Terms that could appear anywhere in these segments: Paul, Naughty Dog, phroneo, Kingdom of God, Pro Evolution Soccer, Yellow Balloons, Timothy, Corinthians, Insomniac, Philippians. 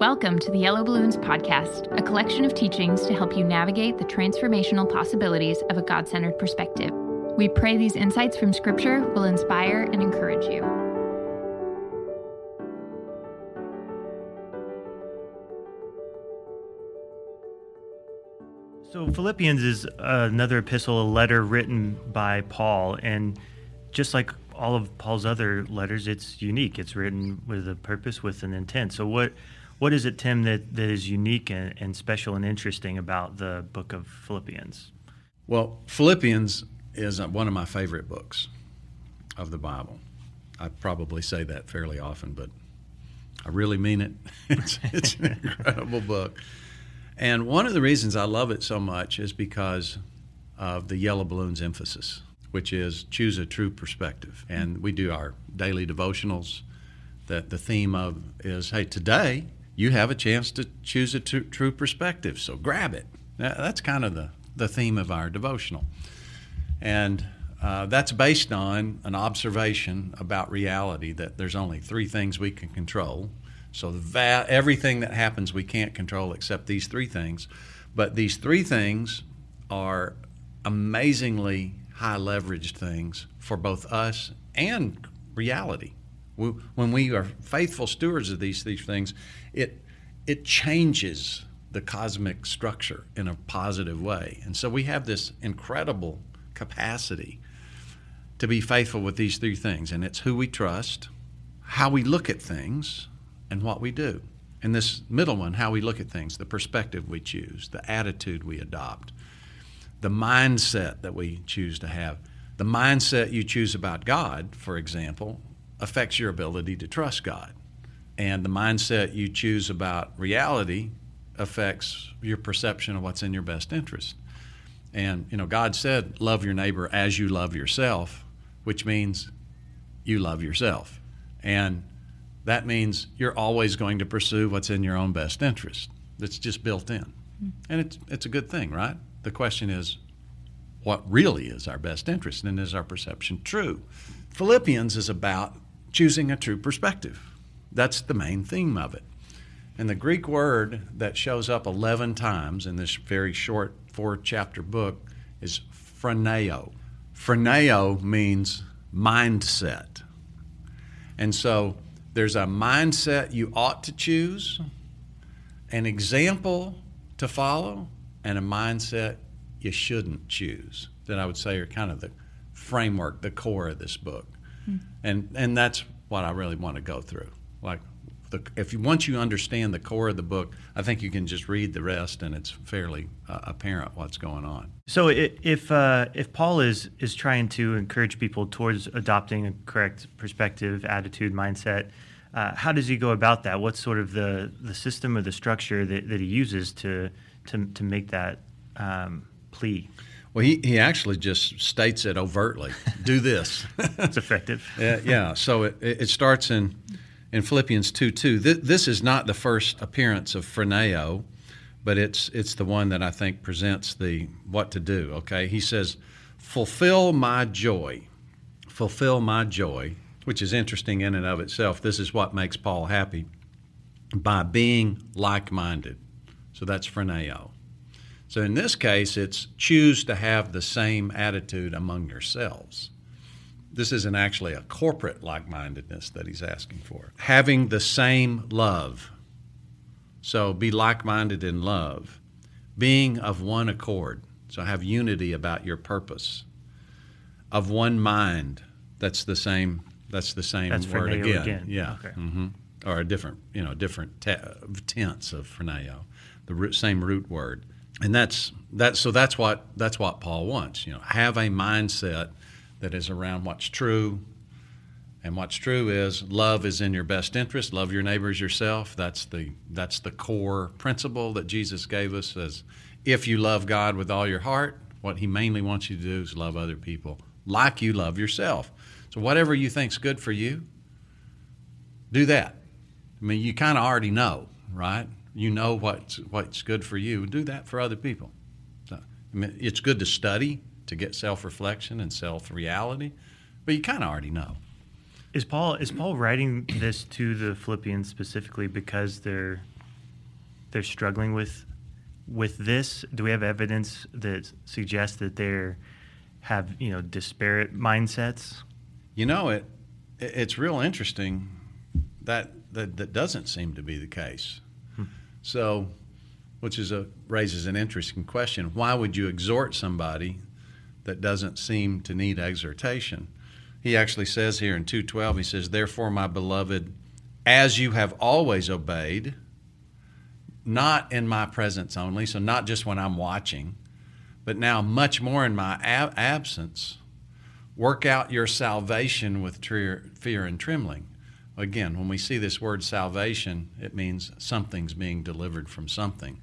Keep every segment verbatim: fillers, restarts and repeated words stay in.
Welcome to the Yellow Balloons podcast, a collection of teachings to help you navigate the transformational possibilities of a God-centered perspective. We pray these insights from Scripture will inspire and encourage you. So Philippians is another epistle, a letter written by Paul, and just like all of Paul's other letters, it's unique. It's written with a purpose, with an intent. So what... What is it, Tim, that, that is unique and, and special and interesting about the book of Philippians? Well, Philippians is one of my favorite books of the Bible. I probably say that fairly often, but I really mean it. It's, it's an incredible book. And one of the reasons I love it so much is because of the Yellow Balloons emphasis, which is choose a true perspective. And we do our daily devotionals that the theme of is, hey, today, you have a chance to choose a t- true perspective, so grab it. That's kind of the, the theme of our devotional. And uh, that's based on an observation about reality that there's only three things we can control. So the va- everything that happens we can't control except these three things. But these three things are amazingly high-leveraged things for both us and reality. When we are faithful stewards of these, these things, it it changes the cosmic structure in a positive way. And so we have this incredible capacity to be faithful with these three things. And it's who we trust, how we look at things, and what we do. And this middle one, how we look at things, the perspective we choose, the attitude we adopt, the mindset that we choose to have. The mindset you choose about God, for example, affects your ability to trust God. And the mindset you choose about reality affects your perception of what's in your best interest. And, you know, God said, love your neighbor as you love yourself, which means you love yourself. And that means you're always going to pursue what's in your own best interest. That's just built in. And it's it's a good thing, right? The question is, what really is our best interest? And is our perception true? Philippians is about choosing a true perspective. That's the main theme of it. And the Greek word that shows up eleven times in this very short four-chapter book is phroneo. Phroneo means mindset. And so there's a mindset you ought to choose, an example to follow, and a mindset you shouldn't choose, that I would say are kind of the framework, the core of this book. Mm. And and that's what I really want to go through. Like, the, if you, once you understand the core of the book, I think you can just read the rest and it's fairly uh, apparent what's going on. So it, if uh, if Paul is, is trying to encourage people towards adopting a correct perspective, attitude, mindset, uh, how does he go about that? What's sort of the, the system or the structure that, that he uses to, to, to make that um, plea? Well, he, he actually just states it overtly. Do this. It's effective. yeah, yeah. So it, it starts in in Philippians two two. This, this is not the first appearance of phroneo, but it's it's the one that I think presents the what to do, okay? He says, fulfill my joy. Fulfill my joy, which is interesting in and of itself. This is what makes Paul happy, by being like-minded. So that's phroneo. So in this case, it's choose to have the same attitude among yourselves. This isn't actually a corporate like-mindedness that he's asking for. Having the same love. So be like-minded in love. Being of one accord. So have unity about your purpose. Of one mind. That's the same That's the same that's word again. again. Yeah. Okay. Mm-hmm. Or a different, you know, different te- tense of phroneo. The root, same root word. And that's that. So that's what that's what Paul wants. You know, have a mindset that is around what's true, and what's true is love is in your best interest. Love your neighbors yourself. That's the that's the core principle that Jesus gave us. As if you love God with all your heart, what He mainly wants you to do is love other people like you love yourself. So whatever you think's good for you, do that. I mean, you kind of already know, right? You know what's, what's good for you. Do that for other people. So, I mean, it's good to study, to get self-reflection and self-reality, but you kind of already know. Is Paul is Paul writing this to the Philippians specifically because they're they're struggling with with this? Do we have evidence that suggests that they're have you know disparate mindsets? You know, it it's real interesting that that, that doesn't seem to be the case. Hmm. So, which is a raises an interesting question. Why would you exhort somebody that doesn't seem to need exhortation? He actually says here in two twelve, he says, "Therefore, my beloved, as you have always obeyed, not in my presence only," so not just when I'm watching, "but now much more in my ab- absence, work out your salvation with tre- fear and trembling." Again, when we see this word salvation, it means something's being delivered from something.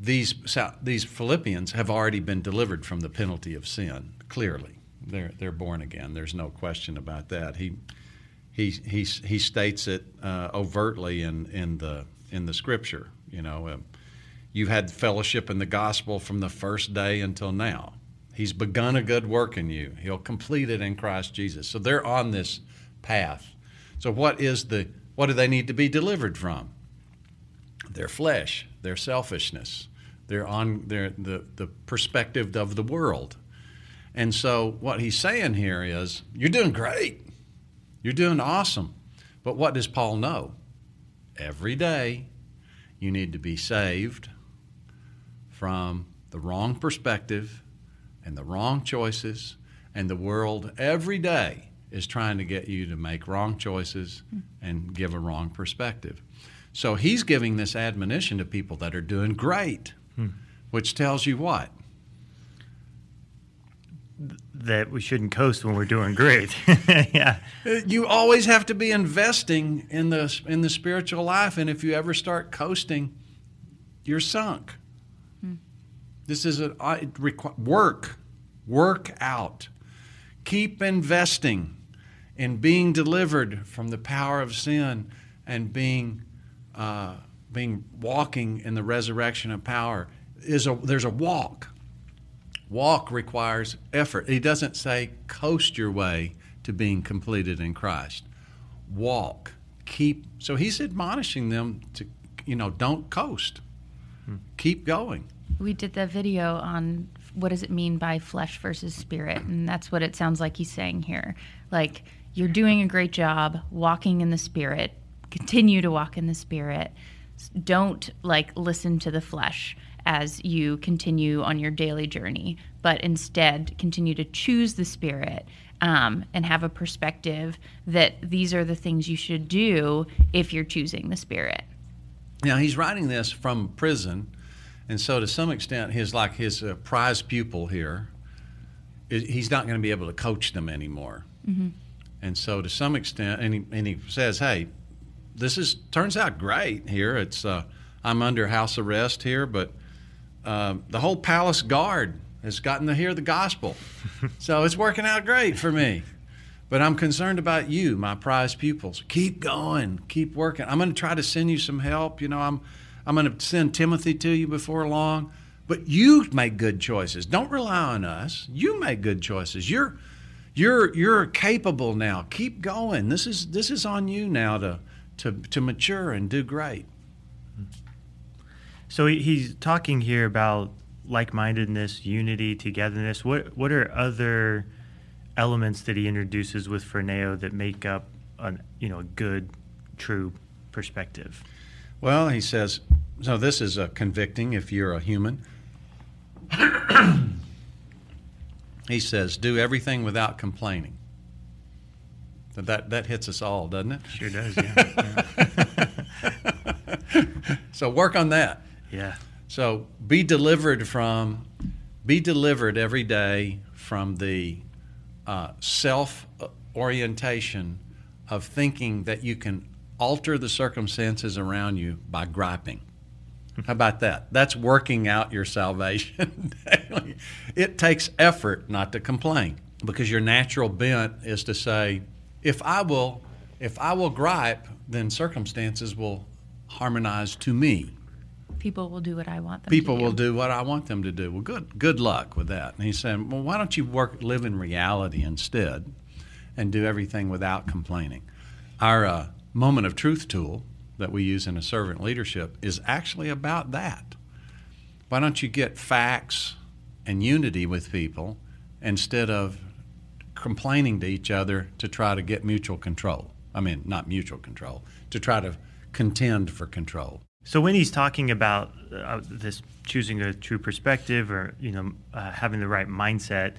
These, these Philippians have already been delivered from the penalty of sin, clearly. They're they're born again. There's no question about that. He he he he states it uh, overtly in, in the in the scripture. You know, uh, you've had fellowship in the gospel from the first day until now. He's begun a good work in you. He'll complete it in Christ Jesus. So they're on this path. So what is the what do they need to be delivered from? Their flesh, their selfishness, their on their the the perspective of the world. And so what he's saying here is, you're doing great. You're doing awesome. But what does Paul know? Every day you need to be saved from the wrong perspective and the wrong choices. And the world every day is trying to get you to make wrong choices and give a wrong perspective. So he's giving this admonition to people that are doing great, hmm. which tells you what? That we shouldn't coast when we're doing great. Yeah, you always have to be investing in the in the spiritual life, and if you ever start coasting, you're sunk. Hmm. This is a it requ- work, work out. Keep investing in being delivered from the power of sin and being uh, being walking in the resurrection of power. Is a there's a walk. Walk requires effort. He doesn't say coast your way to being completed in Christ. Walk, keep. So he's admonishing them to, you know, don't coast. Hmm. Keep going. We did that video on what does it mean by flesh versus spirit, and that's what it sounds like he's saying here. Like, you're doing a great job walking in the Spirit. Continue to walk in the Spirit. Don't, like, listen to the flesh as you continue on your daily journey, but instead continue to choose the Spirit um, and have a perspective that these are the things you should do if you're choosing the Spirit. Now, he's writing this from prison, and so to some extent, his like his uh, prize pupil here, he's not going to be able to coach them anymore. Mm-hmm. And so to some extent, and he, and he says, hey, this is turns out great here. It's uh, I'm under house arrest here, but Uh, the whole palace guard has gotten to hear the gospel. So it's working out great for me. But I'm concerned about you, my prized pupils. Keep going. Keep working. I'm going to try to send you some help. You know, I'm I'm going to send Timothy to you before long. But you make good choices. Don't rely on us. You make good choices. You're you're you're capable now. Keep going. This is this is on you now to to, to mature and do great. So he's talking here about like-mindedness, unity, togetherness. What what are other elements that he introduces with phroneo that make up a you know a good, true perspective? Well, he says, so this is a convicting if you're a human. He says, do everything without complaining. That that hits us all, doesn't it? Sure does, yeah. Yeah. So work on that. Yeah. So be delivered from, be delivered every day from the uh, self-orientation of thinking that you can alter the circumstances around you by griping. How about that? That's working out your salvation daily. It takes effort not to complain, because your natural bent is to say, if I will, if I will gripe, then circumstances will harmonize to me. People will do what I want them People to do. People will do what I want them to do. Well, good good luck with that. And he's saying, well, why don't you work, live in reality instead and do everything without complaining? Our uh, moment of truth tool that we use in a servant leadership is actually about that. Why don't you get facts and unity with people instead of complaining to each other to try to get mutual control? I mean, not mutual control, to try to contend for control. So when he's talking about uh, this choosing a true perspective or, you know, uh, having the right mindset,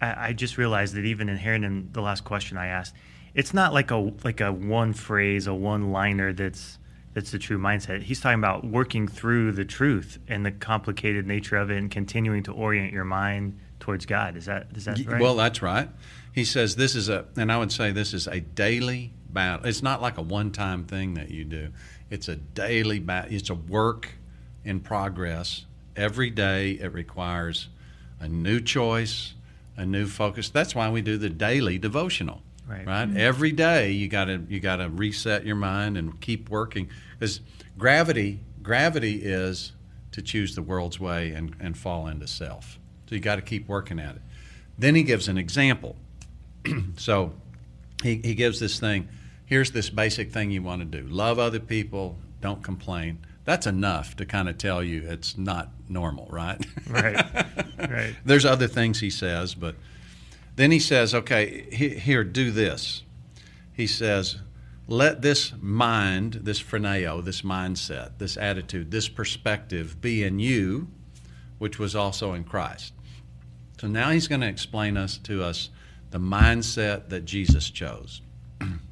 I, I just realized that even inherent in the last question I asked, it's not like a like a one phrase, a one-liner that's that's the true mindset. He's talking about working through the truth and the complicated nature of it and continuing to orient your mind towards God. Is that is that right? Well, that's right. He says this is a, and I would say this is a daily battle. It's not like a one-time thing that you do. It's a daily battle. It's a work in progress. Every day it requires a new choice, a new focus. That's why we do the daily devotional. Right. Right? Mm-hmm. Every day you gotta you gotta reset your mind and keep working. Because gravity gravity is to choose the world's way and, and fall into self. So you gotta keep working at it. Then he gives an example. So he, he gives this thing, here's this basic thing you want to do. Love other people, don't complain. That's enough to kind of tell you it's not normal, right? Right. Right. There's other things he says, but then he says, okay, here, do this. He says, let this mind, this phroneo, this mindset, this attitude, this perspective be in you, which was also in Christ. So now he's going to explain us to us the mindset that Jesus chose.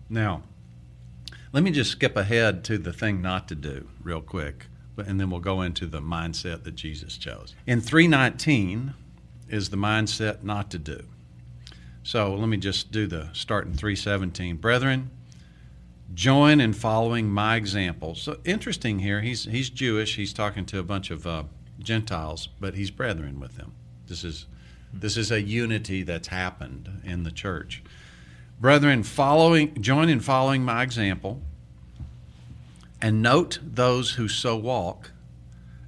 Now, let me just skip ahead to the thing not to do real quick, and then we'll go into the mindset that Jesus chose. In three nineteen is the mindset not to do. So let me just do the start in three seventeen. Brethren, join in following my example. So interesting here. He's he's Jewish. He's talking to a bunch of uh, Gentiles, but he's brethren with them. This is this is a unity that's happened in the church. Brethren, following join in following my example, and note those who so walk,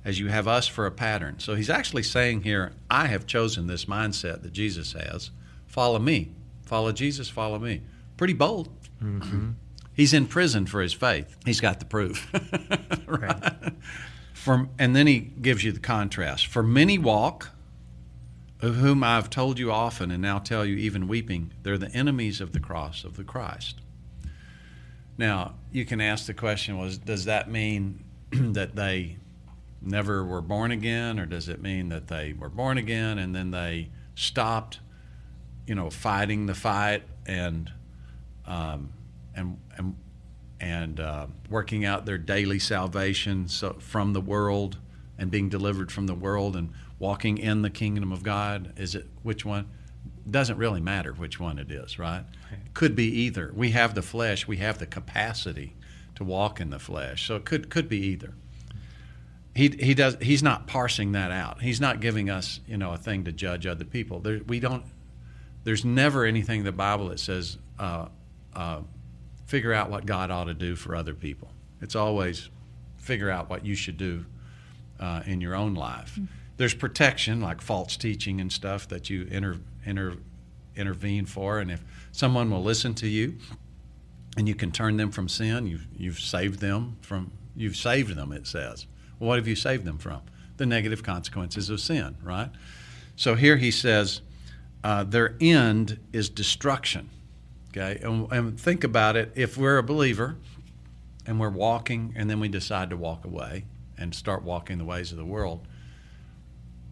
as you have us for a pattern. So he's actually saying here, I have chosen this mindset that Jesus has. Follow me. Follow Jesus, follow me. Pretty bold. Mm-hmm. He's in prison for his faith. He's got the proof. Right? Right. From, and then he gives you the contrast. For many walk, of whom I've told you often and now tell you even weeping, they're the enemies of the cross of the Christ. Now, you can ask the question, well, does that mean that they never were born again, or does it mean that they were born again and then they stopped, you know, fighting the fight and um, and and and uh, working out their daily salvation so, from the world and being delivered from the world and walking in the kingdom of God? Is it which one? Doesn't really matter which one it is, right? It could be either. We have the flesh. We have the capacity to walk in the flesh, so it could could be either. He he does. He's not parsing that out. He's not giving us, you know, a thing to judge other people. There, we don't. There's never anything in the Bible that says, uh, uh, figure out what God ought to do for other people. It's always figure out what you should do uh, in your own life. Mm-hmm. There's protection, like false teaching and stuff that you inter, inter, intervene for, and if someone will listen to you and you can turn them from sin, you've, you've saved them from, you've saved them, it says. Well, what have you saved them from? The negative consequences of sin, right? So here he says, Uh, their end is destruction, okay? And, and think about it. If we're a believer and we're walking and then we decide to walk away and start walking the ways of the world,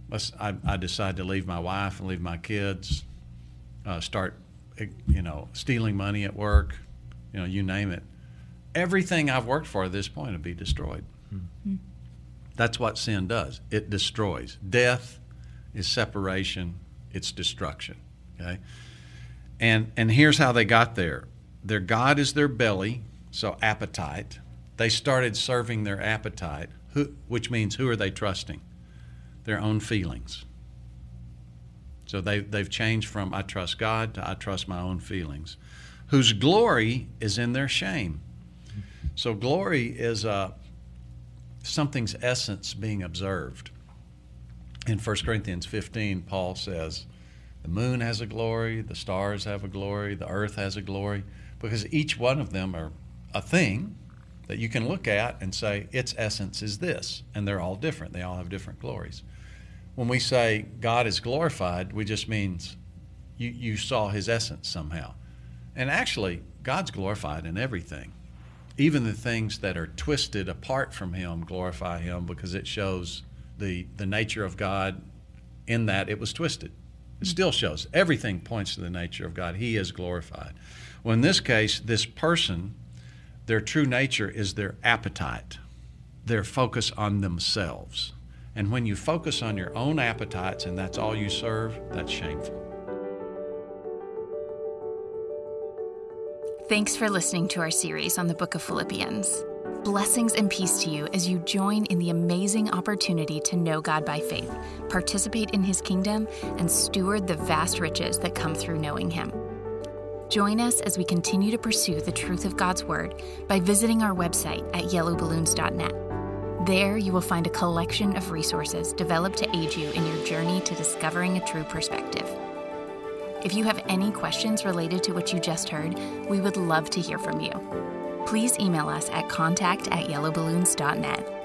let's, I, I decide to leave my wife and leave my kids, uh, start, you know, stealing money at work, you know, you name it. Everything I've worked for at this point will be destroyed. Mm-hmm. That's what sin does. It destroys. Death is separation. It's destruction, okay? And and here's how they got there. Their god is their belly, so appetite. They started serving their appetite, who, which means who are they trusting? Their own feelings. So they, they've changed from I trust God to I trust my own feelings, whose glory is in their shame. So glory is uh, something's essence being observed. In First Corinthians fifteen, Paul says, the moon has a glory, the stars have a glory, the earth has a glory, because each one of them are a thing, that you can look at and say, its essence is this, and they're all different. They all have different glories. When we say God is glorified, we just means you, you saw his essence somehow. And actually, God's glorified in everything. Even the things that are twisted apart from him glorify him, because it shows the, the nature of God in that it was twisted. It still shows. Everything points to the nature of God. He is glorified. Well, in this case, this person, their true nature is their appetite, their focus on themselves. And when you focus on your own appetites and that's all you serve, that's shameful. Thanks for listening to our series on the book of Philippians. Blessings and peace to you as you join in the amazing opportunity to know God by faith, participate in his kingdom, and steward the vast riches that come through knowing him. Join us as we continue to pursue the truth of God's word by visiting our website at yellow balloons dot net. There you will find a collection of resources developed to aid you in your journey to discovering a true perspective. If you have any questions related to what you just heard, we would love to hear from you. Please email us at contact at yellow balloons dot net.